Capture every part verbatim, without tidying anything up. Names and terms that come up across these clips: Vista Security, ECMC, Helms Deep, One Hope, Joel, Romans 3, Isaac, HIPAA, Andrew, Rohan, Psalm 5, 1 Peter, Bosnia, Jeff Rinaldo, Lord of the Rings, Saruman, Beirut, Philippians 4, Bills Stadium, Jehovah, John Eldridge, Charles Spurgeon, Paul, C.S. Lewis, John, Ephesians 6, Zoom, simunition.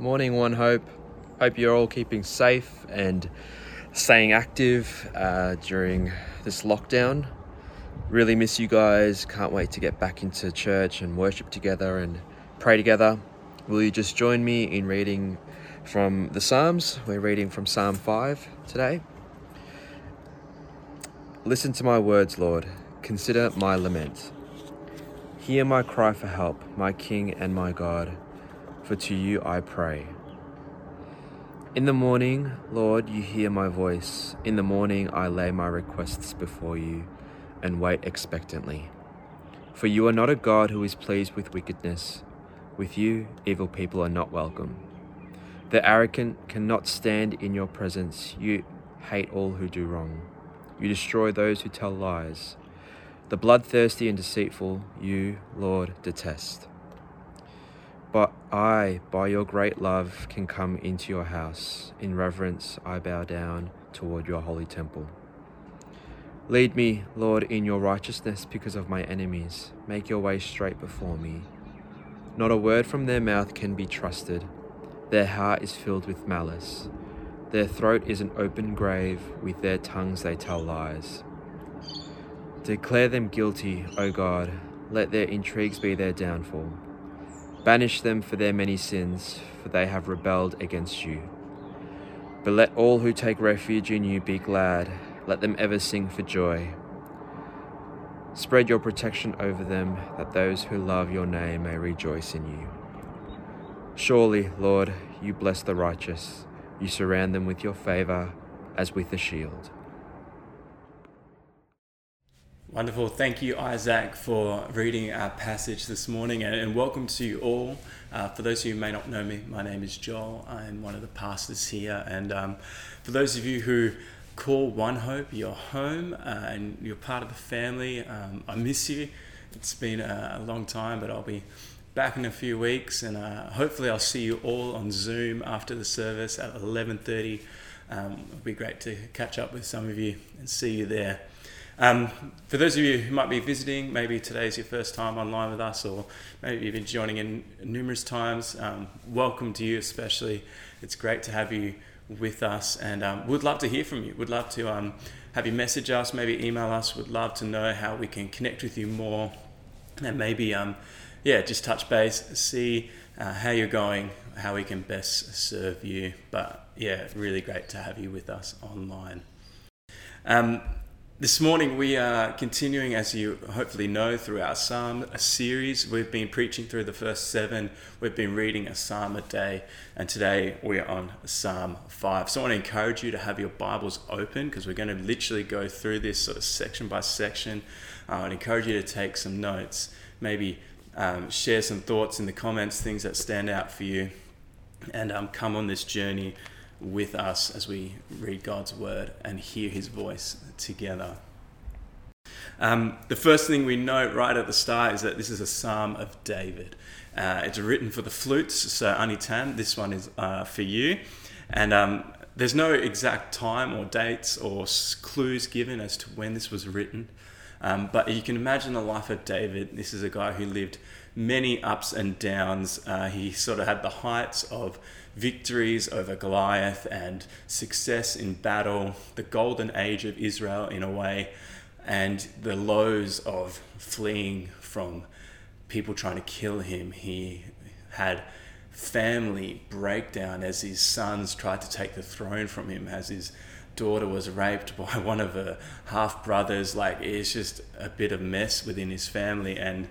Morning, One Hope. Hope you're all keeping safe and staying active uh, during this lockdown. Really miss you guys. Can't wait to get back into church and worship together and pray together. Will you just join me in reading from the Psalms? We're reading from Psalm five today. Listen to my words, Lord. Consider my lament. Hear my cry for help, my King and my God. For to you I pray. In the morning, Lord, you hear my voice. In the morning I lay my requests before you and wait expectantly. For you are not a God who is pleased with wickedness. With you, evil people are not welcome. The arrogant cannot stand in your presence. You hate all who do wrong. You destroy those who tell lies. The bloodthirsty and deceitful, you, Lord, detest. But I, by your great love, can come into your house. In reverence, I bow down toward your holy temple. Lead me, Lord, in your righteousness because of my enemies. Make your way straight before me. Not a word from their mouth can be trusted. Their heart is filled with malice. Their throat is an open grave. With their tongues they tell lies. Declare them guilty, O God. Let their intrigues be their downfall. Banish them for their many sins, for they have rebelled against you. But let all who take refuge in you be glad. Let them ever sing for joy. Spread your protection over them, that those who love your name may rejoice in you. Surely, Lord, you bless the righteous. You surround them with your favor as with a shield. Wonderful. Thank you, Isaac, for reading our passage this morning, and, and welcome to you all. Uh, for those of you who may not know me, my name is Joel. I'm one of the pastors here, and um, for those of you who call One Hope your home uh, and you're part of the family, um, I miss you. It's been a, a long time, but I'll be back in a few weeks, and uh, hopefully I'll see you all on Zoom after the service at eleven thirty. Um, it'll be great to catch up with some of you and see you there. Um, for those of you who might be visiting, maybe today's your first time online with us, or maybe you've been joining in numerous times, um, welcome to you especially. It's great to have you with us, and um, we'd love to hear from you. We'd love to um, have you message us, maybe email us. We'd love to know how we can connect with you more, and maybe um, yeah, just touch base, see uh, how you're going, how we can best serve you. But yeah, really great to have you with us online. Um, This morning we are continuing, as you hopefully know, through our psalm series. We've been preaching through the first seven. We've been reading a psalm a day, and today we're on Psalm five. So I want to encourage you to have your Bibles open, because we're going to literally go through this sort of section by section. I would encourage you to take some notes, maybe um, share some thoughts in the comments, things that stand out for you, and um, come on this journey with us as we read God's word and hear his voice together. Um, the first thing we note right at the start is that this is a Psalm of David. Uh, it's written for the flutes, so Anitan, this one is uh, for you. And um, there's no exact time or dates or clues given as to when this was written. Um, but you can imagine the life of David. This is a guy who lived many ups and downs. Uh, he sort of had the heights of victories over Goliath and success in battle, the golden age of Israel in a way, and the lows of fleeing from people trying to kill him. He had family breakdown as his sons tried to take the throne from him, as his daughter was raped by one of her half brothers. Like, it's just a bit of mess within his family, and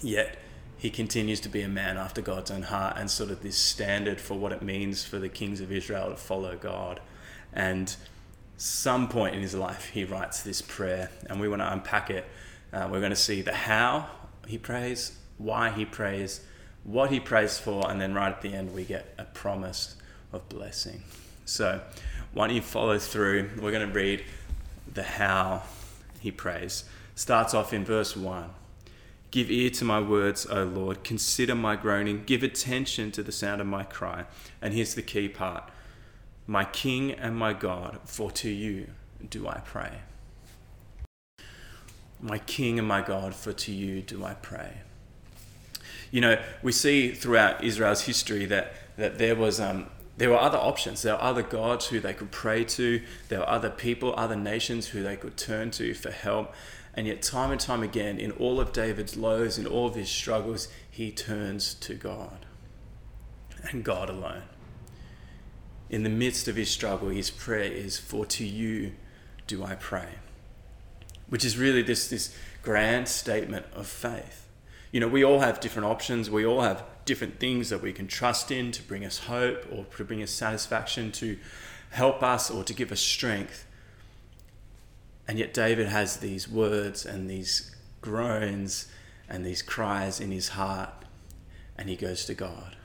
yet he continues to be a man after God's own heart, and sort of this standard for what it means for the kings of Israel to follow God. And some point in his life he writes this prayer, and we want to unpack it. Uh, we're going to see the how he prays, why he prays, what he prays for, and then right at the end we get a promise of blessing. So why don't you follow through? We're going to read the how he prays. Starts off in verse one. Give ear to my words, O Lord. Consider my groaning. Give attention to the sound of my cry. And here's the key part. My King and my God, for to you do I pray. My King and my God, for to you do I pray. You know, we see throughout Israel's history that that there was um, there were other options. There were other gods who they could pray to. There were other people, other nations who they could turn to for help. And yet time and time again, in all of David's lows, in all of his struggles, he turns to God and God alone. In the midst of his struggle, his prayer is, "For to you do I pray," which is really this, this grand statement of faith. You know, we all have different options. We all have different things that we can trust in to bring us hope or to bring us satisfaction, to help us or to give us strength. And yet David has these words and these groans and these cries in his heart, and he goes to God.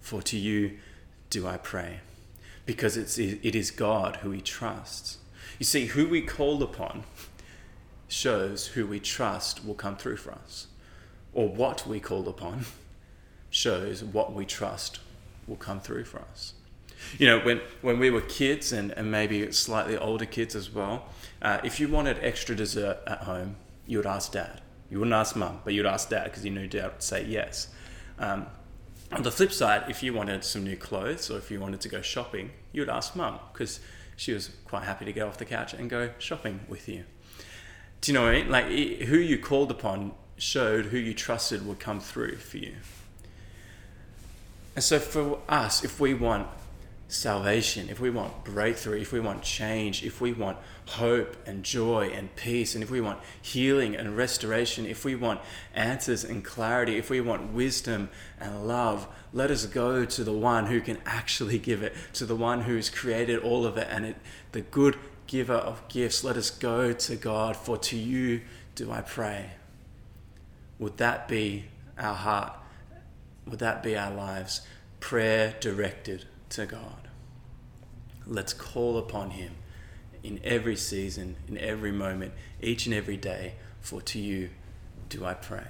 "For to you do I pray," because it's, it is God who he trusts. You see, who we call upon shows who we trust will come through for us, or what we call upon shows what we trust will come through for us. You know, when, when we were kids, and, and maybe slightly older kids as well, uh, if you wanted extra dessert at home, you would ask Dad. You wouldn't ask Mum, but you'd ask Dad, because you knew Dad would say yes. Um, on the flip side, if you wanted some new clothes, or if you wanted to go shopping, you would ask Mum, because she was quite happy to get off the couch and go shopping with you. Do you know what I mean? Like, who you called upon showed who you trusted would come through for you. And so for us, if we want salvation, if we want breakthrough, if we want change, if we want hope and joy and peace, and if we want healing and restoration, if we want answers and clarity, if we want wisdom and love, let us go to the one who can actually give it, to the one who has created all of it, and it, the good giver of gifts. Let us go to God. "For to you do I pray." Would that be our heart? Would that be our lives? Prayer directed to God. Let's call upon him in every season, in every moment, each and every day. "For to you do I pray."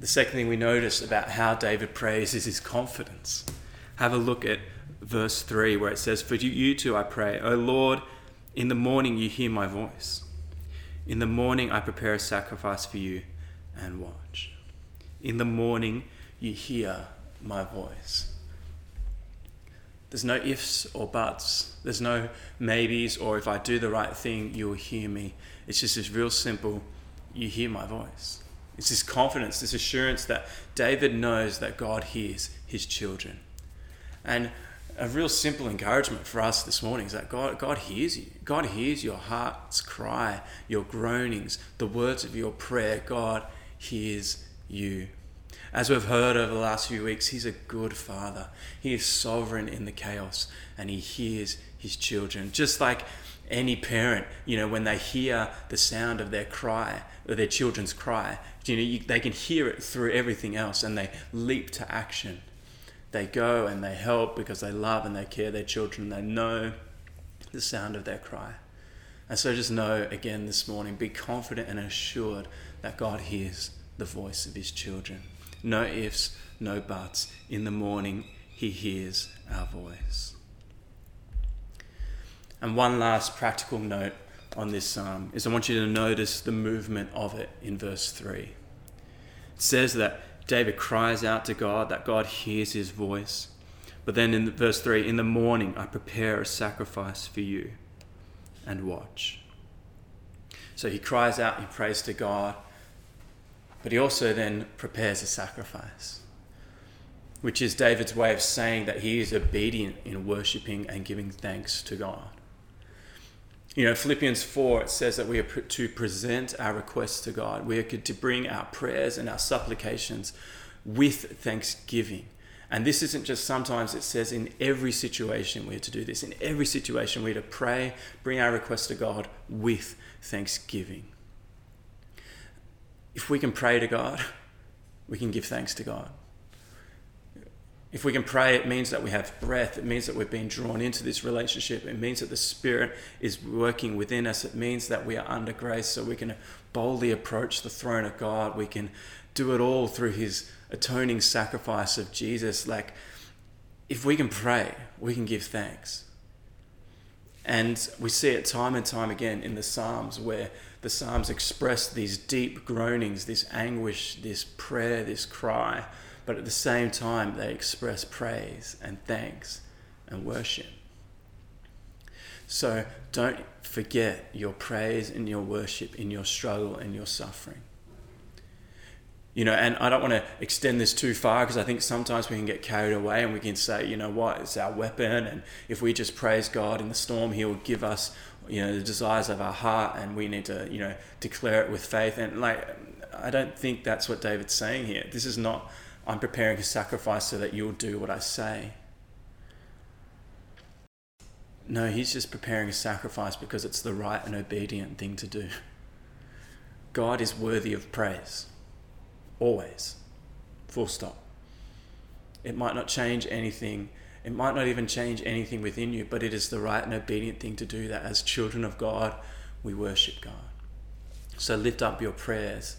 The second thing we notice about how David prays is his confidence. Have a look at verse three, where it says, "For to you do I pray. O Lord, in the morning you hear my voice. In the morning I prepare a sacrifice for you and watch." In the morning you hear my voice. There's no ifs or buts. There's no maybes or if I do the right thing, you'll hear me. It's just this real simple, you hear my voice. It's this confidence, this assurance that David knows that God hears his children. And a real simple encouragement for us this morning is that God, God hears you. God hears your heart's cry, your groanings, the words of your prayer. God hears you. As we've heard over the last few weeks, he's a good father. He is sovereign in the chaos, and he hears his children. Just like any parent, you know, when they hear the sound of their cry, or their children's cry, you know, you, they can hear it through everything else, and they leap to action. They go and they help because they love and they care their children. They know the sound of their cry. And so just know, again this morning, be confident and assured that God hears the voice of his children. No ifs, no buts. In the morning, he hears our voice. And one last practical note on this psalm is I want you to notice the movement of it in verse three. It says that David cries out to God, that God hears his voice. But then in verse three, "In the morning I prepare a sacrifice for you and watch." So he cries out, he prays to God, but he also then prepares a sacrifice, which is David's way of saying that he is obedient in worshipping and giving thanks to God. You know, Philippians four, it says that we are to present our requests to God. We are to bring our prayers and our supplications with thanksgiving. And this isn't just sometimes, it says in every situation we are to do this. In every situation we are to pray, bring our requests to God with thanksgiving. If we can pray to God, we can give thanks to God. If we can pray, it means that we have breath. It means that we've been drawn into this relationship. It means that the Spirit is working within us. It means that we are under grace, so we can boldly approach the throne of God. We can do it all through his atoning sacrifice of Jesus. Like, if we can pray, we can give thanks. And we see it time and time again in the Psalms, where the Psalms express these deep groanings, this anguish, this prayer, this cry, but at the same time they express praise and thanks and worship. So don't forget your praise and your worship in your struggle and your suffering. You know, and I don't want to extend this too far, because I think sometimes we can get carried away and we can say, you know what, it's our weapon, and if we just praise God in the storm, He will give us, you know, the desires of our heart, and we need to, you know, declare it with faith. And like, I don't think that's what David's saying here. This is not, I'm preparing a sacrifice so that you'll do what I say. No, he's just preparing a sacrifice because it's the right and obedient thing to do. God is worthy of praise. Always. Full stop. It might not change anything. It might not even change anything within you, but it is the right and obedient thing to do that. As children of God, we worship God. So lift up your prayers.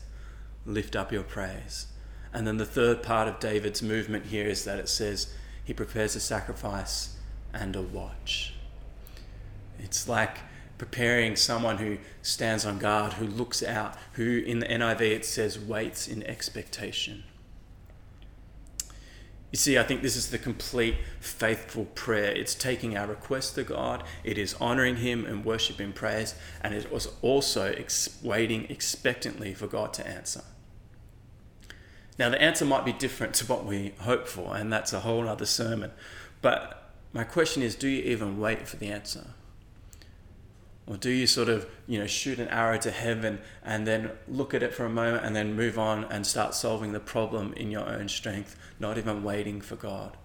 Lift up your praise. And then the third part of David's movement here is that it says he prepares a sacrifice and a watch. It's like preparing someone who stands on guard, who looks out, who in the N I V it says waits in expectation. You see, I think this is the complete faithful prayer. It's taking our request to God, it is honoring Him and worship and praise, and it was also ex- waiting expectantly for God to answer. Now, the answer might be different to what we hope for, and that's a whole other sermon. But my question is, do you even wait for the answer? Or do you sort of, you know, shoot an arrow to heaven and then look at it for a moment and then move on and start solving the problem in your own strength, not even waiting for God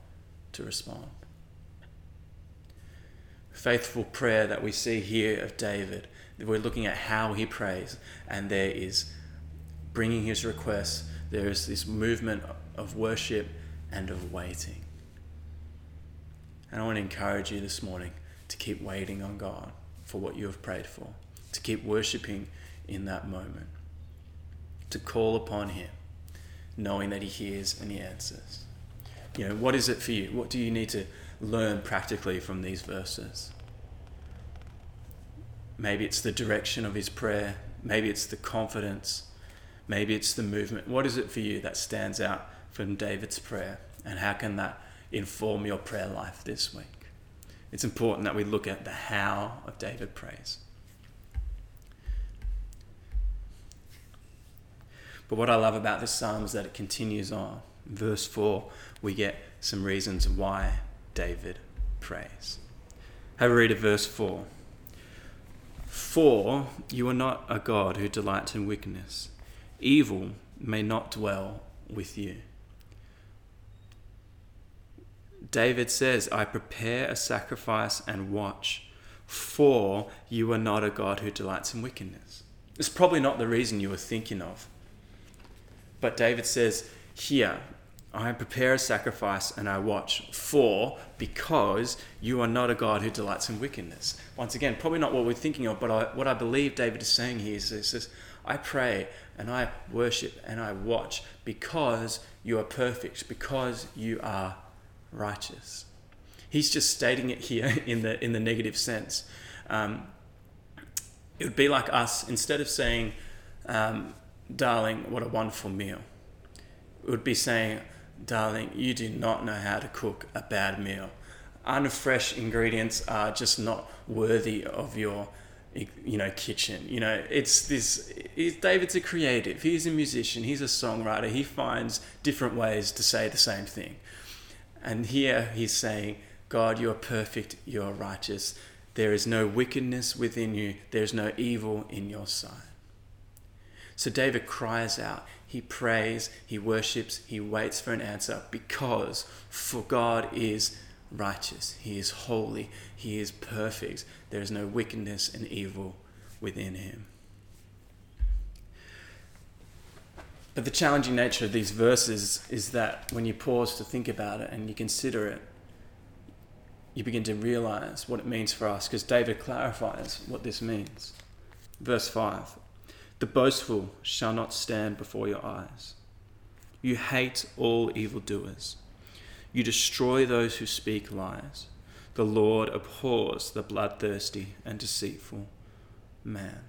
to respond? Faithful prayer that we see here of David, we're looking at how he prays, and there is bringing his requests, there is this movement of worship and of waiting. And I want to encourage you this morning to keep waiting on God for what you have prayed for, to keep worshiping in that moment, to call upon Him, knowing that He hears and He answers. You know, what is it for you? What do you need to learn practically from these verses? Maybe it's the direction of his prayer. Maybe it's the confidence. Maybe it's the movement. What is it for you that stands out from David's prayer? And how can that inform your prayer life this week? It's important that we look at the how of David prays. But what I love about this psalm is that it continues on. In verse four, we get some reasons why David prays. Have a read of verse four. For you are not a God who delights in wickedness. Evil may not dwell with you. David says, I prepare a sacrifice and watch, for you are not a God who delights in wickedness. It's probably not the reason you were thinking of. But David says, here, I prepare a sacrifice and I watch, for, because you are not a God who delights in wickedness. Once again, probably not what we're thinking of, but I, what I believe David is saying here is, is this, I pray and I worship and I watch because you are perfect, because you are righteous. He's just stating it here in the in the negative sense. Um, it would be like us, instead of saying, um, darling, what a wonderful meal, it would be saying, darling, you do not know how to cook a bad meal. Unfresh ingredients are just not worthy of your, you know, kitchen. You know, it's this, it's, David's a creative, he's a musician, he's a songwriter, he finds different ways to say the same thing. And here he's saying, God, you're perfect, you're righteous. There is no wickedness within you. There's no evil in your sight. So David cries out. He prays, he worships, he waits for an answer because for God is righteous. He is holy. He is perfect. There is no wickedness and evil within him. But the challenging nature of these verses is that when you pause to think about it and you consider it, you begin to realize what it means for us, because David clarifies what this means. Verse five, the boastful shall not stand before your eyes. You hate all evildoers. You destroy those who speak lies. The Lord abhors the bloodthirsty and deceitful man.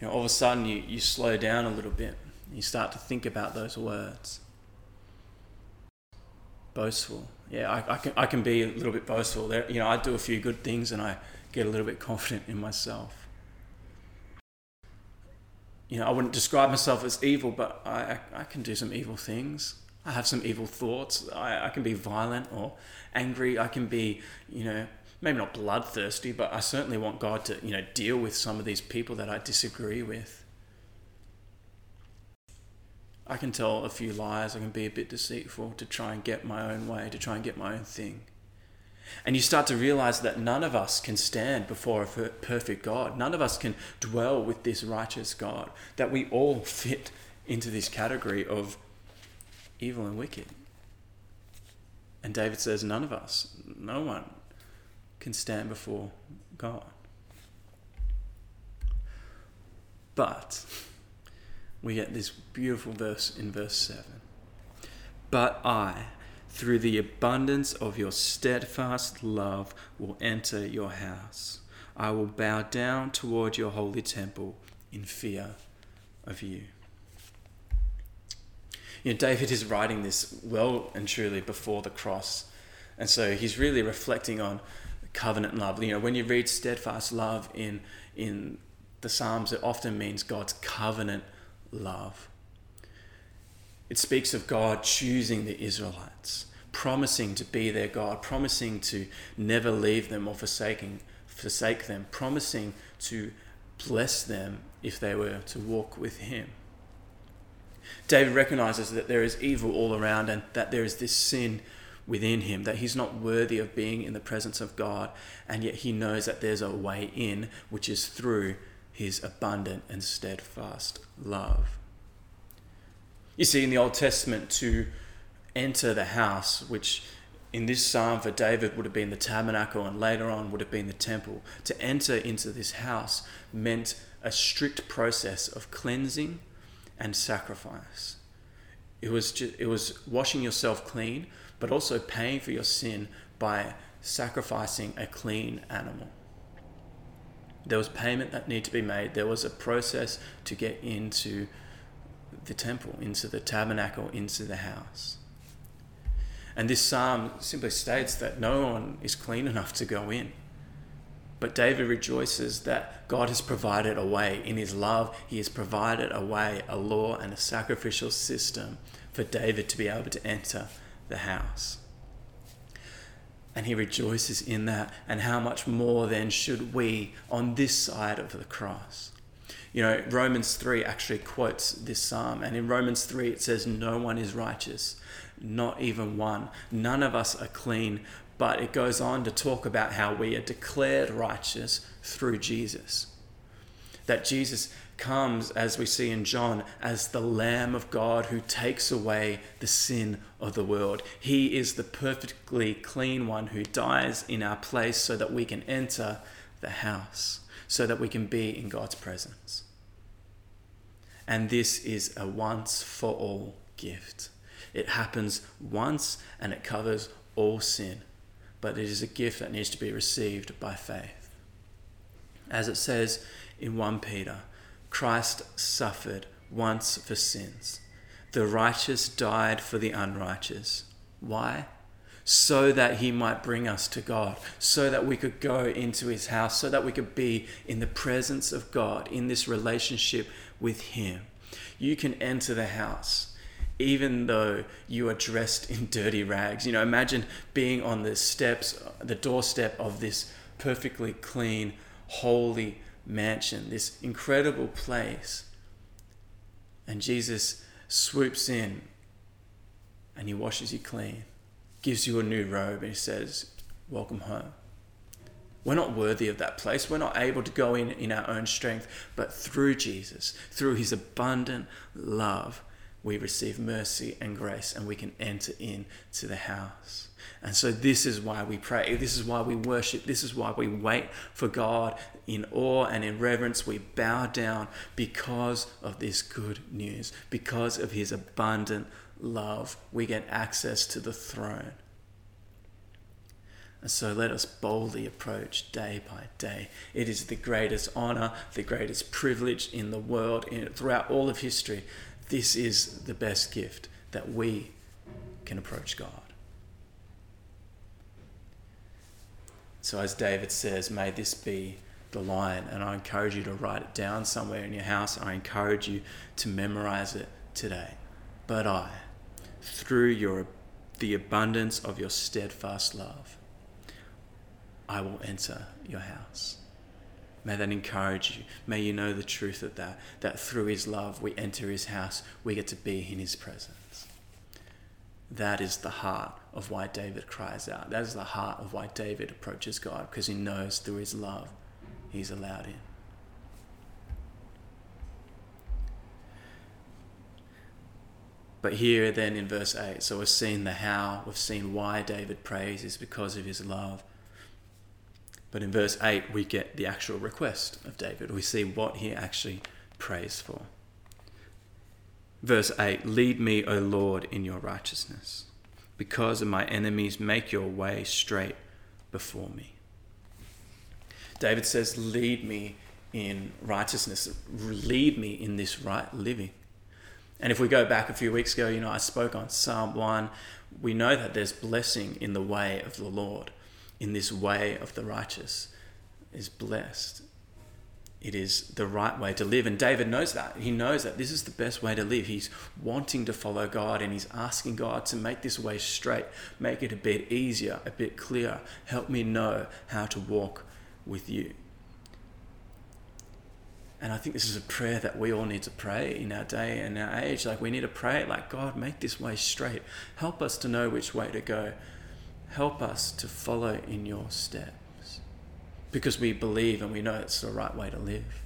You know, all of a sudden you, you slow down a little bit You start to think about those words. Boastful. Yeah, I, I can I can be a little bit boastful. There, you know, I do a few good things and I get a little bit confident in myself. You know, I wouldn't describe myself as evil, but I, I, I can do some evil things. I have some evil thoughts. I, I can be violent or angry. I can be, you know, maybe not bloodthirsty, but I certainly want God to, you know, deal with some of these people that I disagree with. I can tell a few lies. I can be a bit deceitful to try and get my own way, to try and get my own thing. And you start to realize that none of us can stand before a perfect God. None of us can dwell with this righteous God, that we all fit into this category of evil and wicked. And David says, none of us, no one can stand before God. But we get this beautiful verse in verse seven. But I, through the abundance of your steadfast love, will enter your house. I will bow down toward your holy temple in fear of you. You know, David is writing this well and truly before the cross. And so he's really reflecting on covenant love. You know, when you read steadfast love in in the Psalms, it often means God's covenant love. It speaks of God choosing the Israelites, promising to be their God, promising to never leave them or forsaking, forsake them, promising to bless them if they were to walk with him. David recognizes that there is evil all around and that there is this sin within him, that he's not worthy of being in the presence of God, and yet he knows that there's a way in, which is through his abundant and steadfast love. You see, in the Old Testament, to enter the house, which in this psalm for David would have been the tabernacle and later on would have been the temple, to enter into this house meant a strict process of cleansing and sacrifice. It was just, it was washing yourself clean, but also paying for your sin by sacrificing a clean animal. There was payment that needed to be made. There was a process to get into the temple, into the tabernacle, into the house. And this psalm simply states that no one is clean enough to go in. But David rejoices that God has provided a way. In his love, he has provided a way, a law and a sacrificial system for David to be able to enter the house. And he rejoices in that. And how much more then should we on this side of the cross? You know, Romans three actually quotes this psalm. And in Romans three, it says, no one is righteous, not even one. None of us are clean. But it goes on to talk about how we are declared righteous through Jesus. That Jesus comes, as we see in John, as the Lamb of God who takes away the sin of the world. He is the perfectly clean one who dies in our place so that we can enter the house, so that we can be in God's presence. And this is a once-for-all gift. It happens once and it covers all sin. But it is a gift that needs to be received by faith. As it says in First Peter, Christ suffered once for sins. The righteous died for the unrighteous. Why? So that he might bring us to God, so that we could go into his house, so that we could be in the presence of God, in this relationship with him. You can enter the house even though you are dressed in dirty rags. You know, imagine being on the steps, the doorstep of this perfectly clean, holy mansion, this incredible place. And Jesus swoops in and he washes you clean, gives you a new robe, and he says, welcome home. We're not worthy of that place. We're not able to go in in our own strength, but through Jesus, through his abundant love, we receive mercy and grace and we can enter in to the house. And so this is why we pray. This is why we worship. This is why we wait for God in awe and in reverence. We bow down because of this good news, because of his abundant love. We get access to the throne. And so let us boldly approach day by day. It is the greatest honor, the greatest privilege in the world, in, throughout all of history, This is the best gift that we can approach God. So as David says, may this be the line, and I encourage you to write it down somewhere in your house. I encourage you to memorize it today. But I, through your the abundance of your steadfast love, I will enter your house. May that encourage you. May you know the truth of that, that through his love we enter his house, we get to be in his presence. That is the heart of why David cries out. That is the heart of why David approaches God, because he knows through his love he's allowed in. But here then in verse eight, so we've seen the how, we've seen why David prays is because of his love. But in verse eight, we get the actual request of David. We see what he actually prays for. Verse eight, lead me, O Lord, in your righteousness. Because of my enemies, make your way straight before me. David says, lead me in righteousness. Lead me in this right living. And if we go back a few weeks ago, you know, I spoke on Psalm one. We know that there's blessing in the way of the Lord. In this way of the righteous is blessed. It is the right way to live. And David knows that. He knows that this is the best way to live. He's wanting to follow God, and he's asking God to make this way straight, make it a bit easier, a bit clearer. Help me know how to walk with you. And I think this is a prayer that we all need to pray in our day and our age. Like, we need to pray, like, God, make this way straight. Help us to know which way to go. Help us to follow in your steps, because we believe and we know it's the right way to live.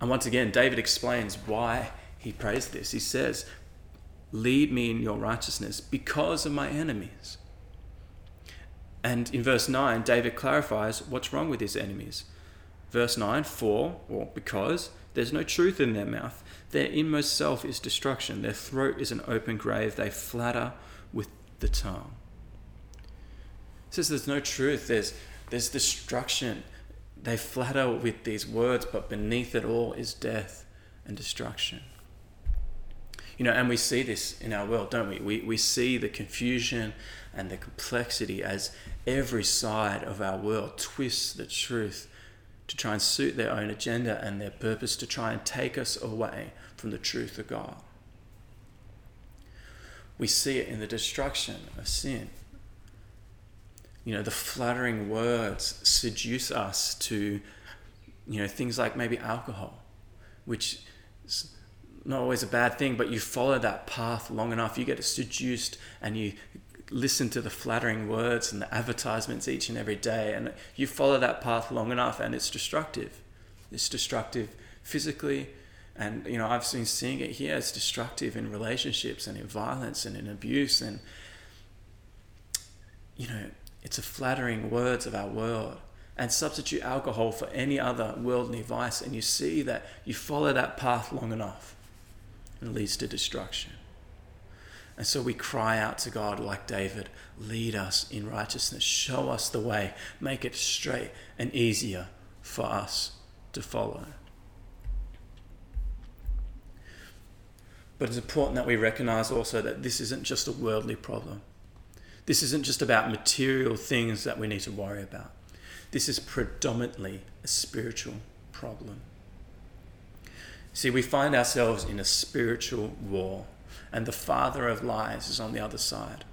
And once again, David explains why he prays this. He says, lead me in your righteousness because of my enemies. And in verse nine, David clarifies what's wrong with his enemies. Verse nine, for, or because, there's no truth in their mouth. Their inmost self is destruction. Their throat is an open grave. They flatter with the tongue. It says there's no truth, there's there's destruction. They flatter with these words, but beneath it all is death and destruction. You know, and we see this in our world, don't we? We we see the confusion and the complexity as every side of our world twists the truth to try and suit their own agenda and their purpose, to try and take us away from the truth of God. We see it in the destruction of sin. You know, the flattering words seduce us to, you know, things like maybe alcohol, which is not always a bad thing, but you follow that path long enough, you get seduced and you listen to the flattering words and the advertisements each and every day, and you follow that path long enough and it's destructive. It's destructive physically. And, you know, I've seen seeing it here. It's destructive in relationships and in violence and in abuse. And, you know, it's the flattering words of our world. And substitute alcohol for any other worldly vice, and you see that you follow that path long enough, and it leads to destruction. And so we cry out to God like David, lead us in righteousness. Show us the way. Make it straight and easier for us to follow. But it's important that we recognize also that this isn't just a worldly problem. This isn't just about material things that we need to worry about. This is predominantly a spiritual problem. See, we find ourselves in a spiritual war, and the father of lies is on the other side.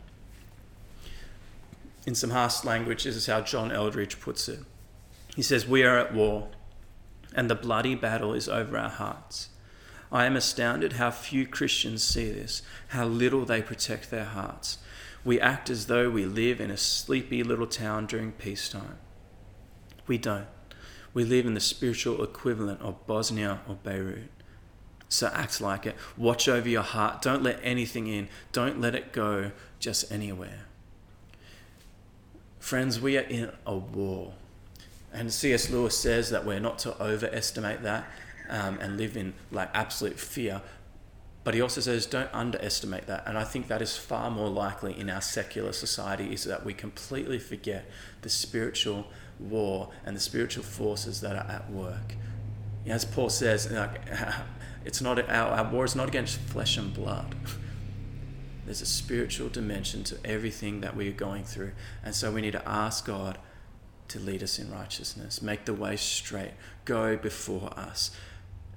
In some harsh language, this is how John Eldridge puts it. He says, we are at war, and the bloody battle is over our hearts. I am astounded how few Christians see this, how little they protect their hearts. We act as though we live in a sleepy little town during peacetime. We don't. We live in the spiritual equivalent of Bosnia or Beirut. So act like it. Watch over your heart. Don't let anything in. Don't let it go just anywhere. Friends, we are in a war. And C S Lewis says that we're not to overestimate that. Um, and live in like absolute fear, but he also says don't underestimate that. And I think that is far more likely in our secular society, is that we completely forget the spiritual war and the spiritual forces that are at work. You know, as Paul says, like, It's not our, our war is not against flesh and blood. There's a spiritual dimension to everything that we are going through. And so we need to ask God to lead us in righteousness, make the way straight, go before us.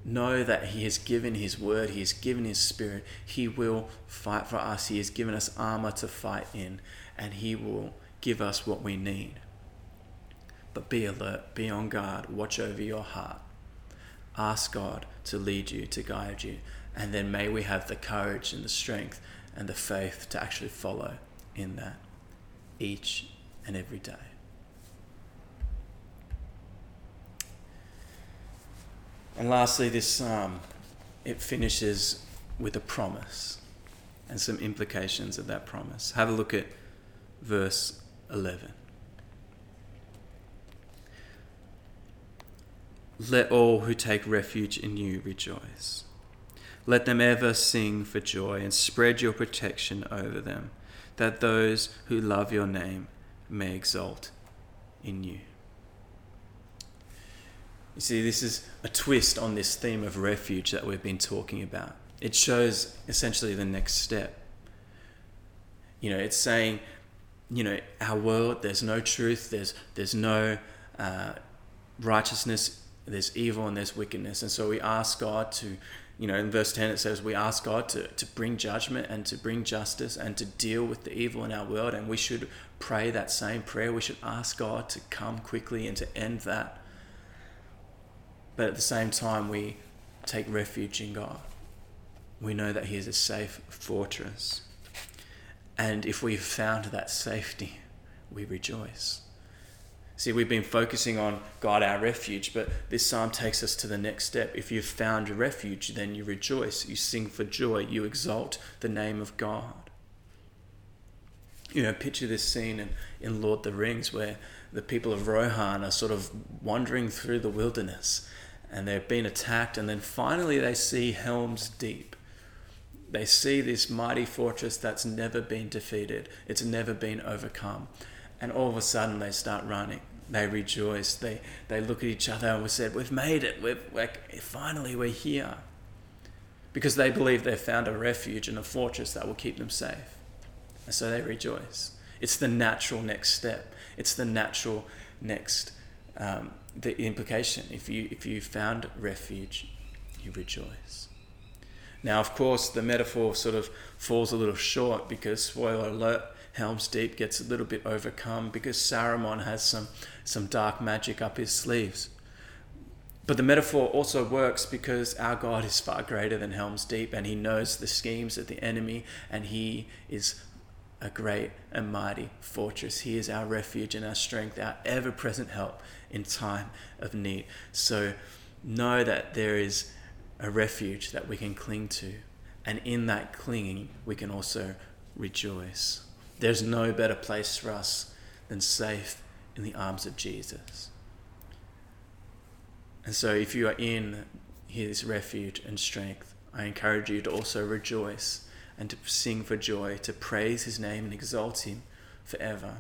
Know that he has given his word, he has given his spirit, he will fight for us, he has given us armor to fight in, and he will give us what we need. But be alert, be on guard, watch over your heart. Ask God to lead you, to guide you, and then may we have the courage and the strength and the faith to actually follow in that each and every day. And lastly, this psalm, it finishes with a promise and some implications of that promise. Have a look at verse eleven. Let all who take refuge in you rejoice. Let them ever sing for joy and spread your protection over them, that those who love your name may exult in you. You see, this is a twist on this theme of refuge that we've been talking about. It shows essentially the next step. You know, it's saying, you know, our world, there's no truth, there's there's no uh, righteousness, there's evil and there's wickedness. And so we ask God to, you know, in verse ten it says, we ask God to, to bring judgment and to bring justice and to deal with the evil in our world. And we should pray that same prayer. We should ask God to come quickly and to end that. But at the same time, we take refuge in God. We know that he is a safe fortress. And if we've found that safety, we rejoice. See, we've been focusing on God, our refuge, but this psalm takes us to the next step. If you've found refuge, then you rejoice. You sing for joy. You exalt the name of God. You know, picture this scene in, in Lord of the Rings where the people of Rohan are sort of wandering through the wilderness. And they've been attacked, and then finally they see Helms Deep. They see this mighty fortress that's never been defeated. It's never been overcome. And all of a sudden they start running. They rejoice. They they look at each other and we said, we've made it. We've, we're, finally we're here. Because they believe they've found a refuge and a fortress that will keep them safe. And so they rejoice. It's the natural next step. It's the natural next um, the implication. If you if you found refuge, you rejoice. Now, of course, the metaphor sort of falls a little short because, spoiler alert, Helm's Deep gets a little bit overcome because Saruman has some some dark magic up his sleeves. But the metaphor also works because our God is far greater than Helm's Deep, and he knows the schemes of the enemy, and he is a great and mighty fortress. He is our refuge and our strength, our ever-present help in time of need. So know that there is a refuge that we can cling to. And in that clinging, we can also rejoice. There's no better place for us than safe in the arms of Jesus. And so if you are in his refuge and strength, I encourage you to also rejoice and to sing for joy, to praise his name and exalt him forever,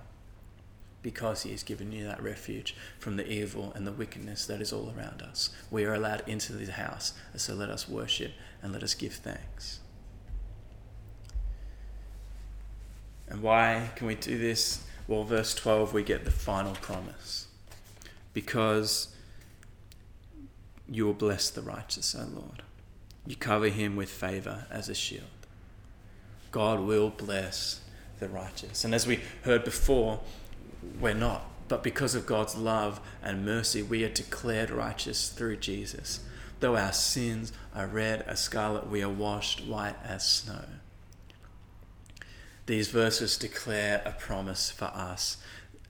because he has given you that refuge from the evil and the wickedness that is all around us. We are allowed into his house, so let us worship and let us give thanks. And why can we do this? Well, verse twelve, we get the final promise. Because you will bless the righteous, O Lord. You cover him with favor as a shield. God will bless the righteous. And as we heard before, we're not. But because of God's love and mercy, we are declared righteous through Jesus. Though our sins are red as scarlet, we are washed white as snow. These verses declare a promise for us,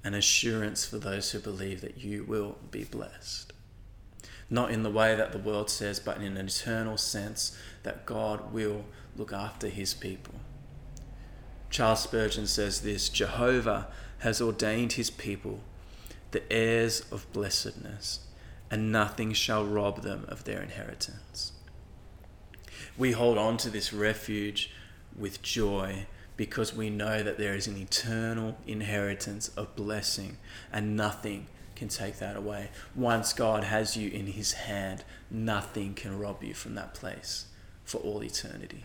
an assurance for those who believe that you will be blessed. Not in the way that the world says, but in an eternal sense that God will look after his people. Charles Spurgeon says this, Jehovah has ordained his people the heirs of blessedness, and nothing shall rob them of their inheritance. We hold on to this refuge with joy because we know that there is an eternal inheritance of blessing, and nothing can take that away. Once God has you in his hand, nothing can rob you from that place for all eternity.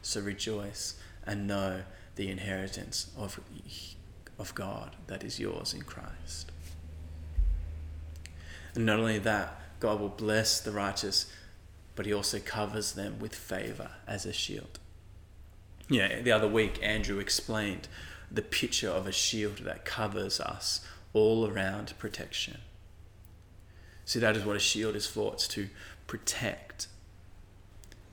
So rejoice and know the inheritance of, of God that is yours in Christ. And not only that, God will bless the righteous, but he also covers them with favor as a shield. Yeah, the other week, Andrew explained the picture of a shield that covers us all around protection. See, that is what a shield is for. It's to protect.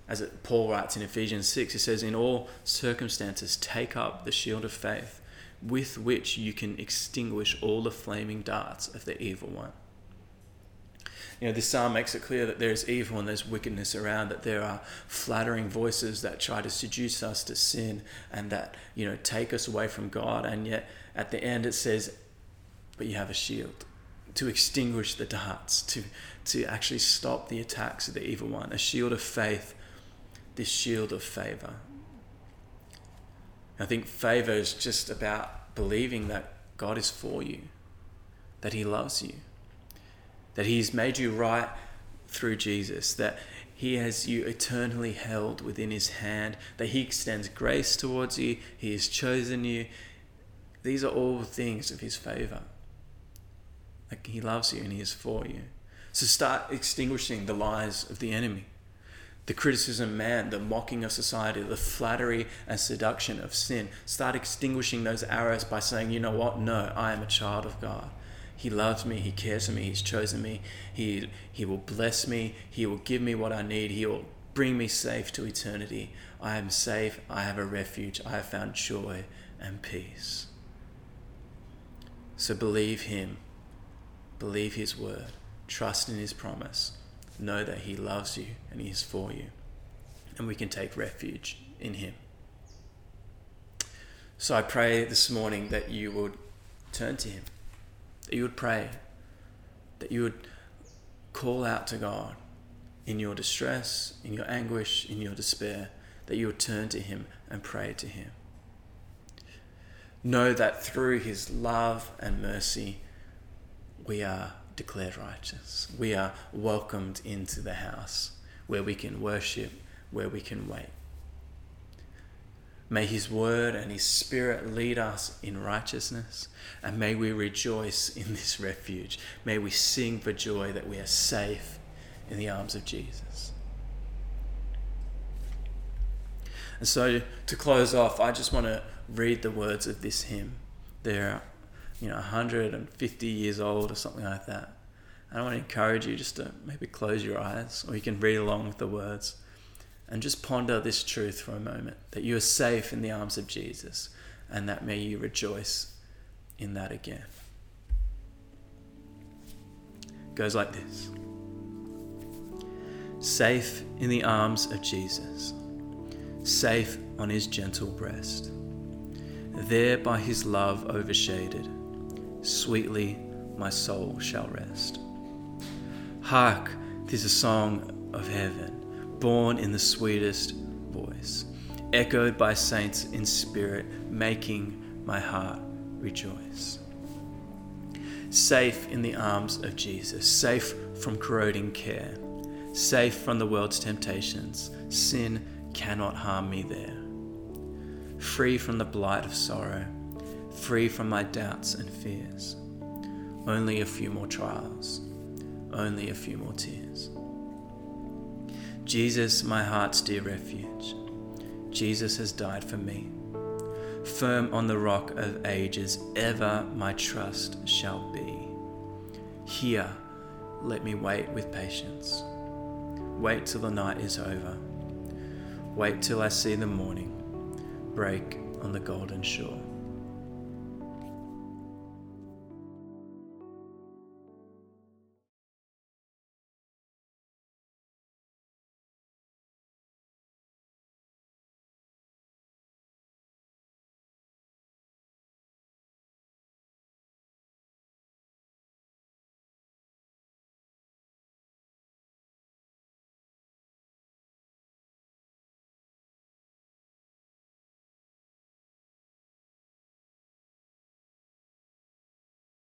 As it, Paul writes in Ephesians six, he says, "In all circumstances, take up the shield of faith, with which you can extinguish all the flaming darts of the evil one." You know, this psalm makes it clear that there is evil and there's wickedness around, that there are flattering voices that try to seduce us to sin and that, you know, take us away from God. And yet at the end it says, but you have a shield to extinguish the darts, to, to actually stop the attacks of the evil one. A shield of faith, this shield of favor. I think favor is just about believing that God is for you, that he loves you, that he's made you right through Jesus, that he has you eternally held within his hand, that he extends grace towards you, he has chosen you. These are all things of his favor. Like, he loves you and he is for you. So start extinguishing the lies of the enemy, the criticism of man, the mocking of society, the flattery and seduction of sin. Start extinguishing those arrows by saying, you know what? No, I am a child of God. He loves me, he cares for me, he's chosen me, he he will bless me, he will give me what I need, he will bring me safe to eternity. I am safe, I have a refuge, I have found joy and peace. So believe him, believe his word, trust in his promise, know that he loves you and he is for you, and we can take refuge in him. So I pray this morning that you would turn to him, that you would pray, that you would call out to God in your distress, in your anguish, in your despair, that you would turn to him and pray to him. Know that through his love and mercy, we are declared righteous. We are welcomed into the house where we can worship, where we can wait. May his word and his spirit lead us in righteousness, and may we rejoice in this refuge. May we sing for joy that we are safe in the arms of Jesus. And so to close off, I just want to read the words of this hymn. They're, you know, one hundred fifty years old or something like that. And I want to encourage you just to maybe close your eyes, or you can read along with the words. And just ponder this truth for a moment, that you are safe in the arms of Jesus, and that may you rejoice in that again. It goes like this. Safe in the arms of Jesus, safe on his gentle breast, there by his love overshaded, sweetly my soul shall rest. Hark, 'tis a song of heaven, born in the sweetest voice, echoed by saints in spirit, making my heart rejoice. Safe in the arms of Jesus, safe from corroding care, safe from the world's temptations, sin cannot harm me there. Free from the blight of sorrow, free from my doubts and fears, only a few more trials, only a few more tears. Jesus, my heart's dear refuge, Jesus has died for me. Firm on the rock of ages, ever my trust shall be. Here, let me wait with patience. Wait till the night is over. Wait till I see the morning break on the golden shore.